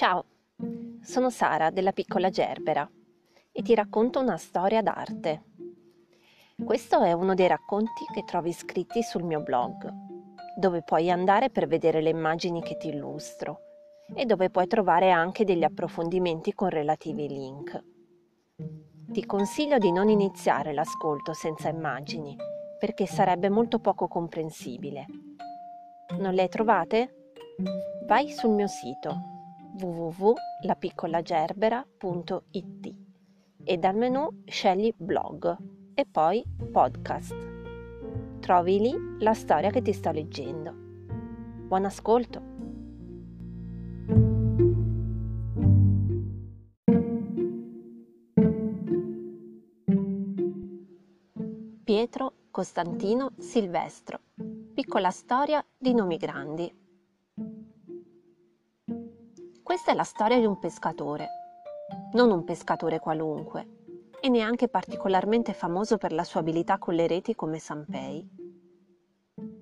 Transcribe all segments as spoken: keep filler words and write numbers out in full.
Ciao, sono Sara della Piccola Gerbera e ti racconto una storia d'arte. Questo è uno dei racconti che trovi scritti sul mio blog, dove puoi andare per vedere le immagini che ti illustro e dove puoi trovare anche degli approfondimenti con relativi link. Ti consiglio di non iniziare l'ascolto senza immagini, perché sarebbe molto poco comprensibile. Non le hai trovate? Vai sul mio sito w w w punto la piccola gerbera punto i t e dal menu scegli blog e poi podcast. Trovi lì la storia che ti sto leggendo. Buon ascolto! Pietro Costantino Silvestro. Piccola storia di nomi grandi. Questa è la storia di un pescatore, non un pescatore qualunque, e neanche particolarmente famoso per la sua abilità con le reti come Sanpei.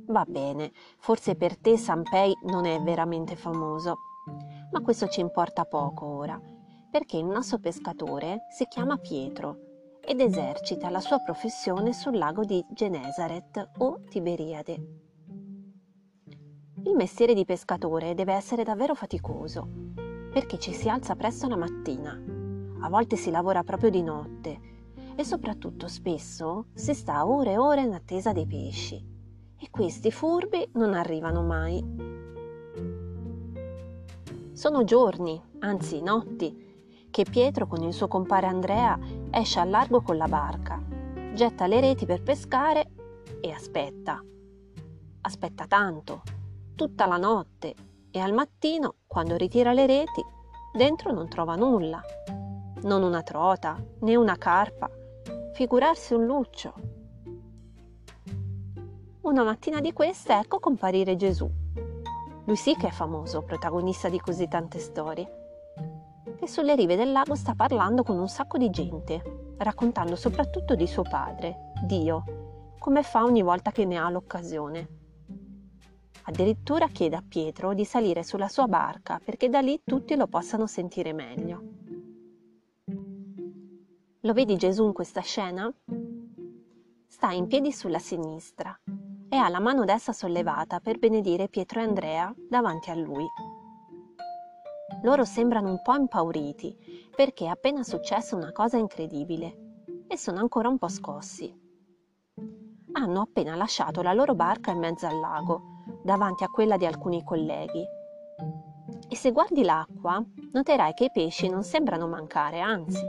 Va bene, forse per te Sanpei non è veramente famoso, ma questo ci importa poco ora, perché il nostro pescatore si chiama Pietro ed esercita la sua professione sul lago di Genesaret o Tiberiade. Il mestiere di pescatore deve essere davvero faticoso, perché ci si alza presto la mattina, a volte si lavora proprio di notte e soprattutto spesso si sta ore e ore in attesa dei pesci e questi furbi non arrivano mai. Sono giorni, anzi notti, che Pietro con il suo compare Andrea esce al largo con la barca, getta le reti per pescare e aspetta. Aspetta tanto. Tutta la notte e al mattino, quando ritira le reti, dentro non trova nulla, non una trota né una carpa, figurarsi un luccio. Una mattina di queste ecco comparire Gesù. Lui sì che è famoso, protagonista di così tante storie, e sulle rive del lago sta parlando con un sacco di gente, raccontando soprattutto di suo padre, Dio, come fa ogni volta che ne ha l'occasione. Addirittura chiede a Pietro di salire sulla sua barca perché da lì tutti lo possano sentire meglio. Lo vedi Gesù in questa scena? Sta in piedi sulla sinistra e ha la mano destra sollevata per benedire Pietro e Andrea davanti a lui. Loro sembrano un po' impauriti perché è appena successa una cosa incredibile e sono ancora un po' scossi. Hanno appena lasciato la loro barca in mezzo al lago, davanti a quella di alcuni colleghi. E se guardi l'acqua, noterai che i pesci non sembrano mancare, anzi,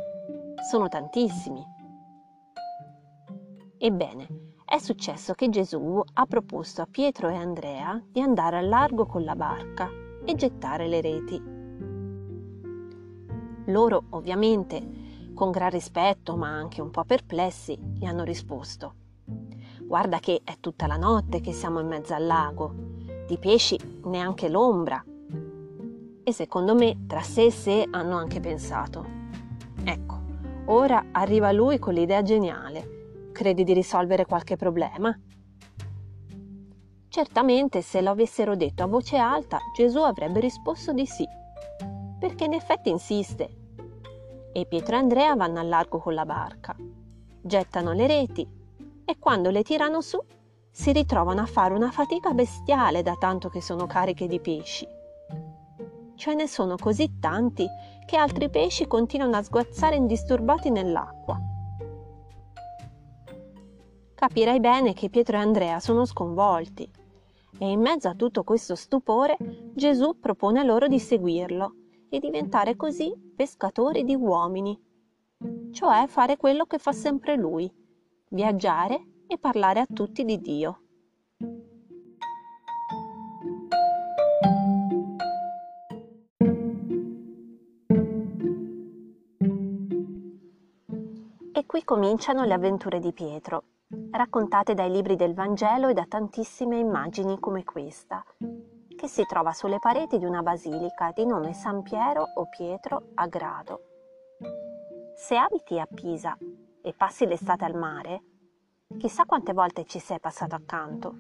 sono tantissimi. Ebbene, è successo che Gesù ha proposto a Pietro e Andrea di andare al largo con la barca e gettare le reti. Loro, ovviamente, con gran rispetto, ma anche un po' perplessi, gli hanno risposto: guarda che è tutta la notte che siamo in mezzo al lago, di pesci neanche l'ombra. E secondo me tra sé e sé hanno anche pensato: ecco, ora arriva lui con l'idea geniale, credi di risolvere qualche problema? Certamente se lo avessero detto a voce alta Gesù avrebbe risposto di sì, perché in effetti insiste. E Pietro e Andrea vanno al largo con la barca, gettano le reti, e quando le tirano su si ritrovano a fare una fatica bestiale da tanto che sono cariche di pesci. Ce ne sono così tanti che altri pesci continuano a sguazzare indisturbati nell'acqua. Capirai bene che Pietro e Andrea sono sconvolti e in mezzo a tutto questo stupore Gesù propone loro di seguirlo e diventare così pescatori di uomini, cioè fare quello che fa sempre lui: viaggiare e parlare a tutti di Dio. E qui cominciano le avventure di Pietro, raccontate dai libri del Vangelo e da tantissime immagini come questa, che si trova sulle pareti di una basilica di nome San Piero o Pietro a Grado. Se abiti a Pisa e passi l'estate al mare, chissà quante volte ci sei passato accanto.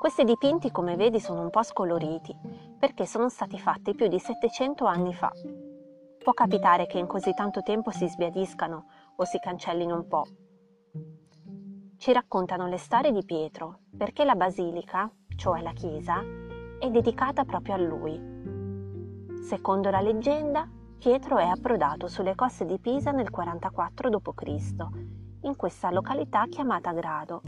Questi dipinti, come vedi, sono un po' scoloriti perché sono stati fatti più di settecento anni fa. Può capitare che in così tanto tempo si sbiadiscano o si cancellino un po'. Ci raccontano le storie di Pietro, perché la basilica, cioè la chiesa, è dedicata proprio a lui. Secondo la leggenda, Pietro è approdato sulle coste di Pisa nel quarantaquattro dopo Cristo, in questa località chiamata Grado,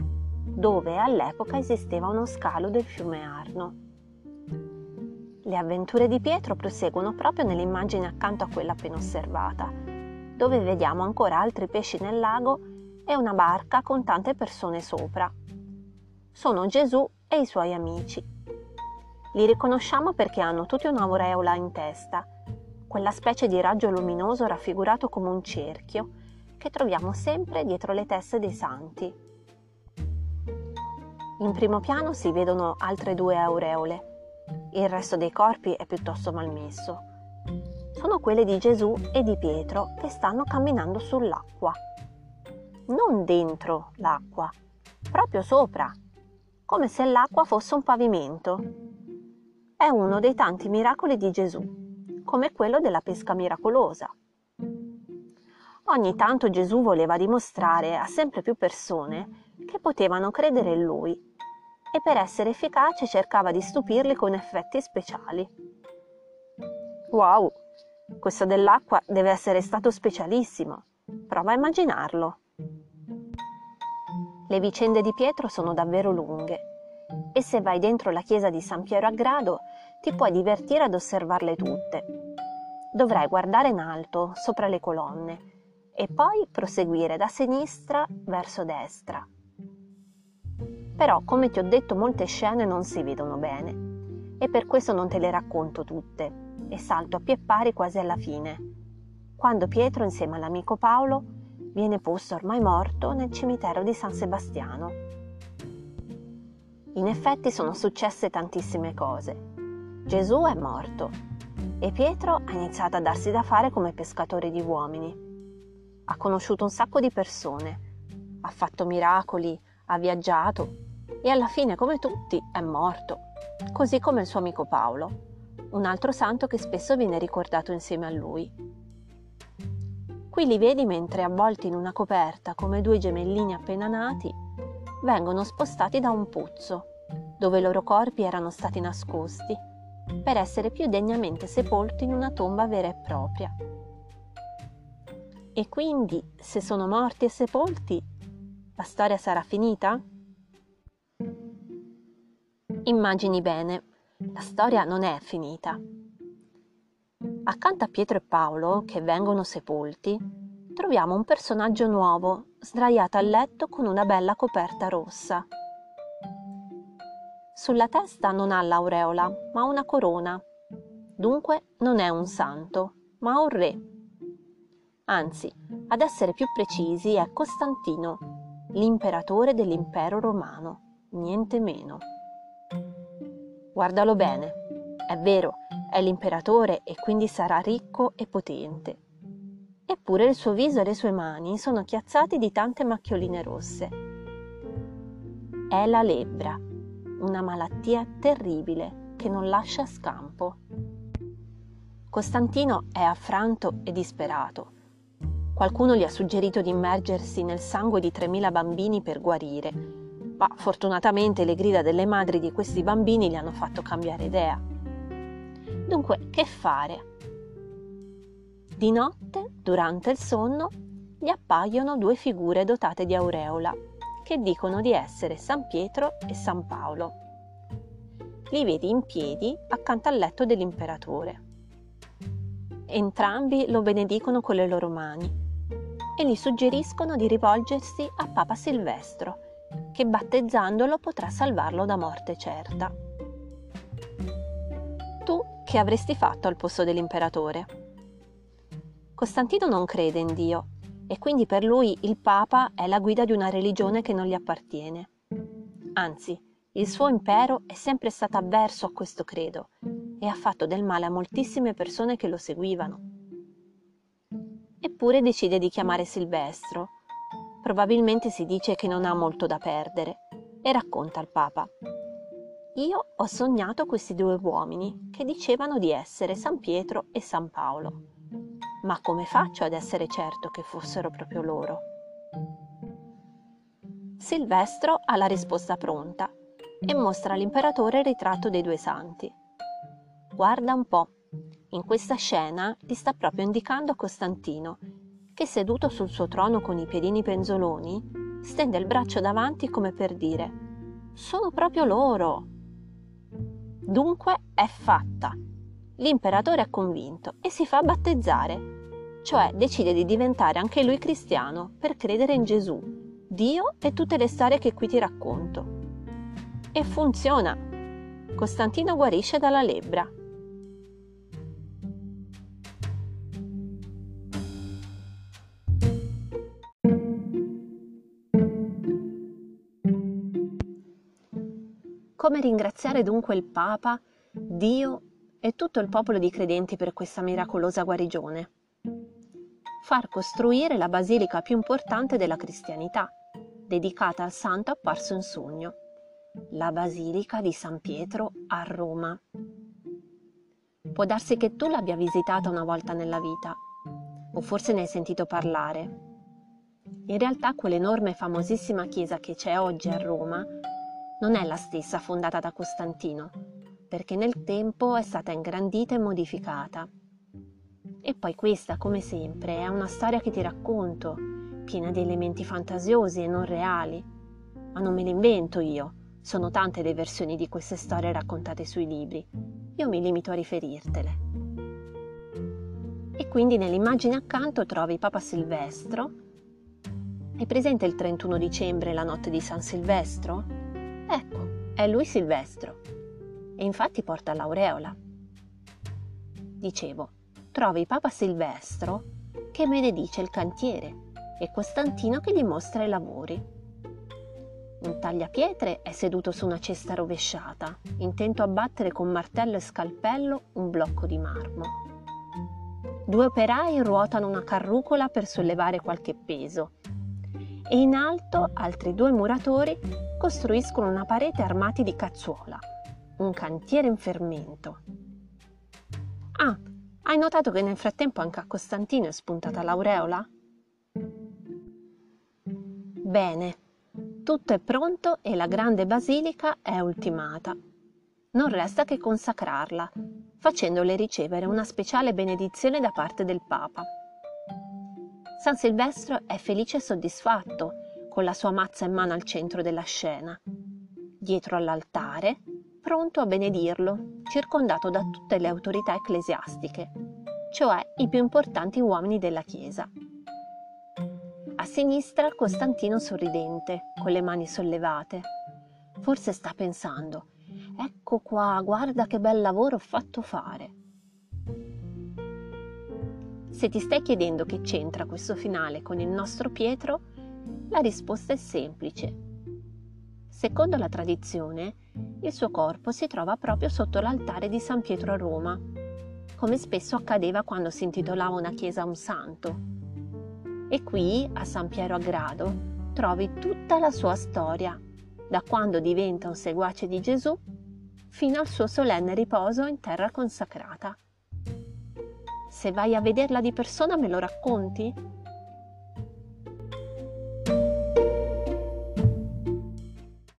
dove all'epoca esisteva uno scalo del fiume Arno. Le avventure di Pietro proseguono proprio nell'immagine accanto a quella appena osservata, dove vediamo ancora altri pesci nel lago e una barca con tante persone sopra. Sono Gesù e i suoi amici. Li riconosciamo perché hanno tutti un'aureola in testa, quella specie di raggio luminoso raffigurato come un cerchio che troviamo sempre dietro le teste dei santi. In primo piano si vedono altre due aureole. Il resto dei corpi è piuttosto malmesso. Sono quelle di Gesù e di Pietro che stanno camminando sull'acqua. Non dentro l'acqua, proprio sopra, come se l'acqua fosse un pavimento. È uno dei tanti miracoli di Gesù, come quello della pesca miracolosa. Ogni tanto Gesù voleva dimostrare a sempre più persone che potevano credere in lui, e per essere efficace cercava di stupirli con effetti speciali. Wow, questo dell'acqua deve essere stato specialissimo, prova a immaginarlo. Le vicende di Pietro sono davvero lunghe e se vai dentro la chiesa di San Piero a Grado ti puoi divertire ad osservarle tutte. Dovrai guardare in alto, sopra le colonne, e poi proseguire da sinistra verso destra. Però, come ti ho detto, molte scene non si vedono bene e per questo non te le racconto tutte e salto a pie pari quasi alla fine, quando Pietro, insieme all'amico Paolo, viene posto ormai morto nel cimitero di San Sebastiano. In effetti sono successe tantissime cose. Gesù è morto e Pietro ha iniziato a darsi da fare come pescatore di uomini. Ha conosciuto un sacco di persone, ha fatto miracoli, ha viaggiato e alla fine, come tutti, è morto, così come il suo amico Paolo, un altro santo che spesso viene ricordato insieme a lui. Qui li vedi mentre, avvolti in una coperta come due gemellini appena nati, vengono spostati da un pozzo dove i loro corpi erano stati nascosti per essere più degnamente sepolti in una tomba vera e propria. E quindi, se sono morti e sepolti, la storia sarà finita? Immagini bene, la storia non è finita. Accanto a Pietro e Paolo, che vengono sepolti, troviamo un personaggio nuovo, sdraiato a letto con una bella coperta rossa. Sulla testa non ha l'aureola, ma una corona. Dunque non è un santo, ma un re. Anzi, ad essere più precisi è Costantino, l'imperatore dell'impero romano, niente meno. Guardalo bene, è vero, è l'imperatore e quindi sarà ricco e potente. Eppure il suo viso e le sue mani sono chiazzati di tante macchioline rosse. È la lebbra, una malattia terribile che non lascia scampo. Costantino è affranto e disperato. Qualcuno gli ha suggerito di immergersi nel sangue di tremila bambini per guarire, ma fortunatamente le grida delle madri di questi bambini gli hanno fatto cambiare idea. Dunque, che fare? Di notte, durante il sonno, gli appaiono due figure dotate di aureola, che dicono di essere San Pietro e San Paolo. Li vedi in piedi accanto al letto dell'imperatore. Entrambi lo benedicono con le loro mani e gli suggeriscono di rivolgersi a Papa Silvestro, che battezzandolo potrà salvarlo da morte certa. Tu che avresti fatto al posto dell'imperatore? Costantino non crede in Dio e quindi per lui il Papa è la guida di una religione che non gli appartiene. Anzi, il suo impero è sempre stato avverso a questo credo e ha fatto del male a moltissime persone che lo seguivano. Eppure decide di chiamare Silvestro. Probabilmente si dice che non ha molto da perdere e racconta al Papa. Io ho sognato questi due uomini che dicevano di essere San Pietro e San Paolo. Ma come faccio ad essere certo che fossero proprio loro? Silvestro ha la risposta pronta e mostra all'imperatore il ritratto dei due santi. Guarda un po', in questa scena ti sta proprio indicando Costantino, che seduto sul suo trono con i piedini penzoloni, stende il braccio davanti come per dire: sono proprio loro! Dunque è fatta! L'imperatore è convinto e si fa battezzare, cioè decide di diventare anche lui cristiano per credere in Gesù, Dio e tutte le storie che qui ti racconto. E funziona! Costantino guarisce dalla lebbra. Come ringraziare dunque il Papa, Dio e tutto il popolo di credenti per questa miracolosa guarigione? Far costruire la basilica più importante della cristianità, dedicata al santo apparso in sogno, la Basilica di San Pietro a Roma. Può darsi che tu l'abbia visitata una volta nella vita, o forse ne hai sentito parlare. In realtà quell'enorme e famosissima chiesa che c'è oggi a Roma non è la stessa fondata da Costantino, perché nel tempo è stata ingrandita e modificata. E poi questa, come sempre, è una storia che ti racconto, piena di elementi fantasiosi e non reali, ma non me ne invento io, sono tante le versioni di queste storie raccontate sui libri, io mi limito a riferirtele. E quindi nell'immagine accanto trovi Papa Silvestro. È presente il trentuno dicembre, la notte di San Silvestro? Ecco, è lui Silvestro, e infatti porta l'aureola. Dicevo, trovi Papa Silvestro che benedice il cantiere e Costantino che gli mostra i lavori. Un tagliapietre è seduto su una cesta rovesciata, intento a battere con martello e scalpello un blocco di marmo. Due operai ruotano una carrucola per sollevare qualche peso, e in alto altri due muratori costruiscono una parete armati di cazzuola, un cantiere in fermento. Ah, hai notato che nel frattempo anche a Costantino è spuntata l'aureola? Bene, tutto è pronto e la grande basilica è ultimata. Non resta che consacrarla, facendole ricevere una speciale benedizione da parte del Papa. San Silvestro è felice e soddisfatto, con la sua mazza in mano al centro della scena, dietro all'altare, pronto a benedirlo, circondato da tutte le autorità ecclesiastiche, cioè i più importanti uomini della Chiesa. A sinistra Costantino sorridente, con le mani sollevate. Forse sta pensando: ecco qua, guarda che bel lavoro ho fatto fare. Se ti stai chiedendo che c'entra questo finale con il nostro Pietro, la risposta è semplice. Secondo la tradizione, il suo corpo si trova proprio sotto l'altare di San Pietro a Roma, come spesso accadeva quando si intitolava una chiesa a un santo. E qui, a San Piero a Grado, trovi tutta la sua storia, da quando diventa un seguace di Gesù fino al suo solenne riposo in terra consacrata. Se vai a vederla di persona me lo racconti?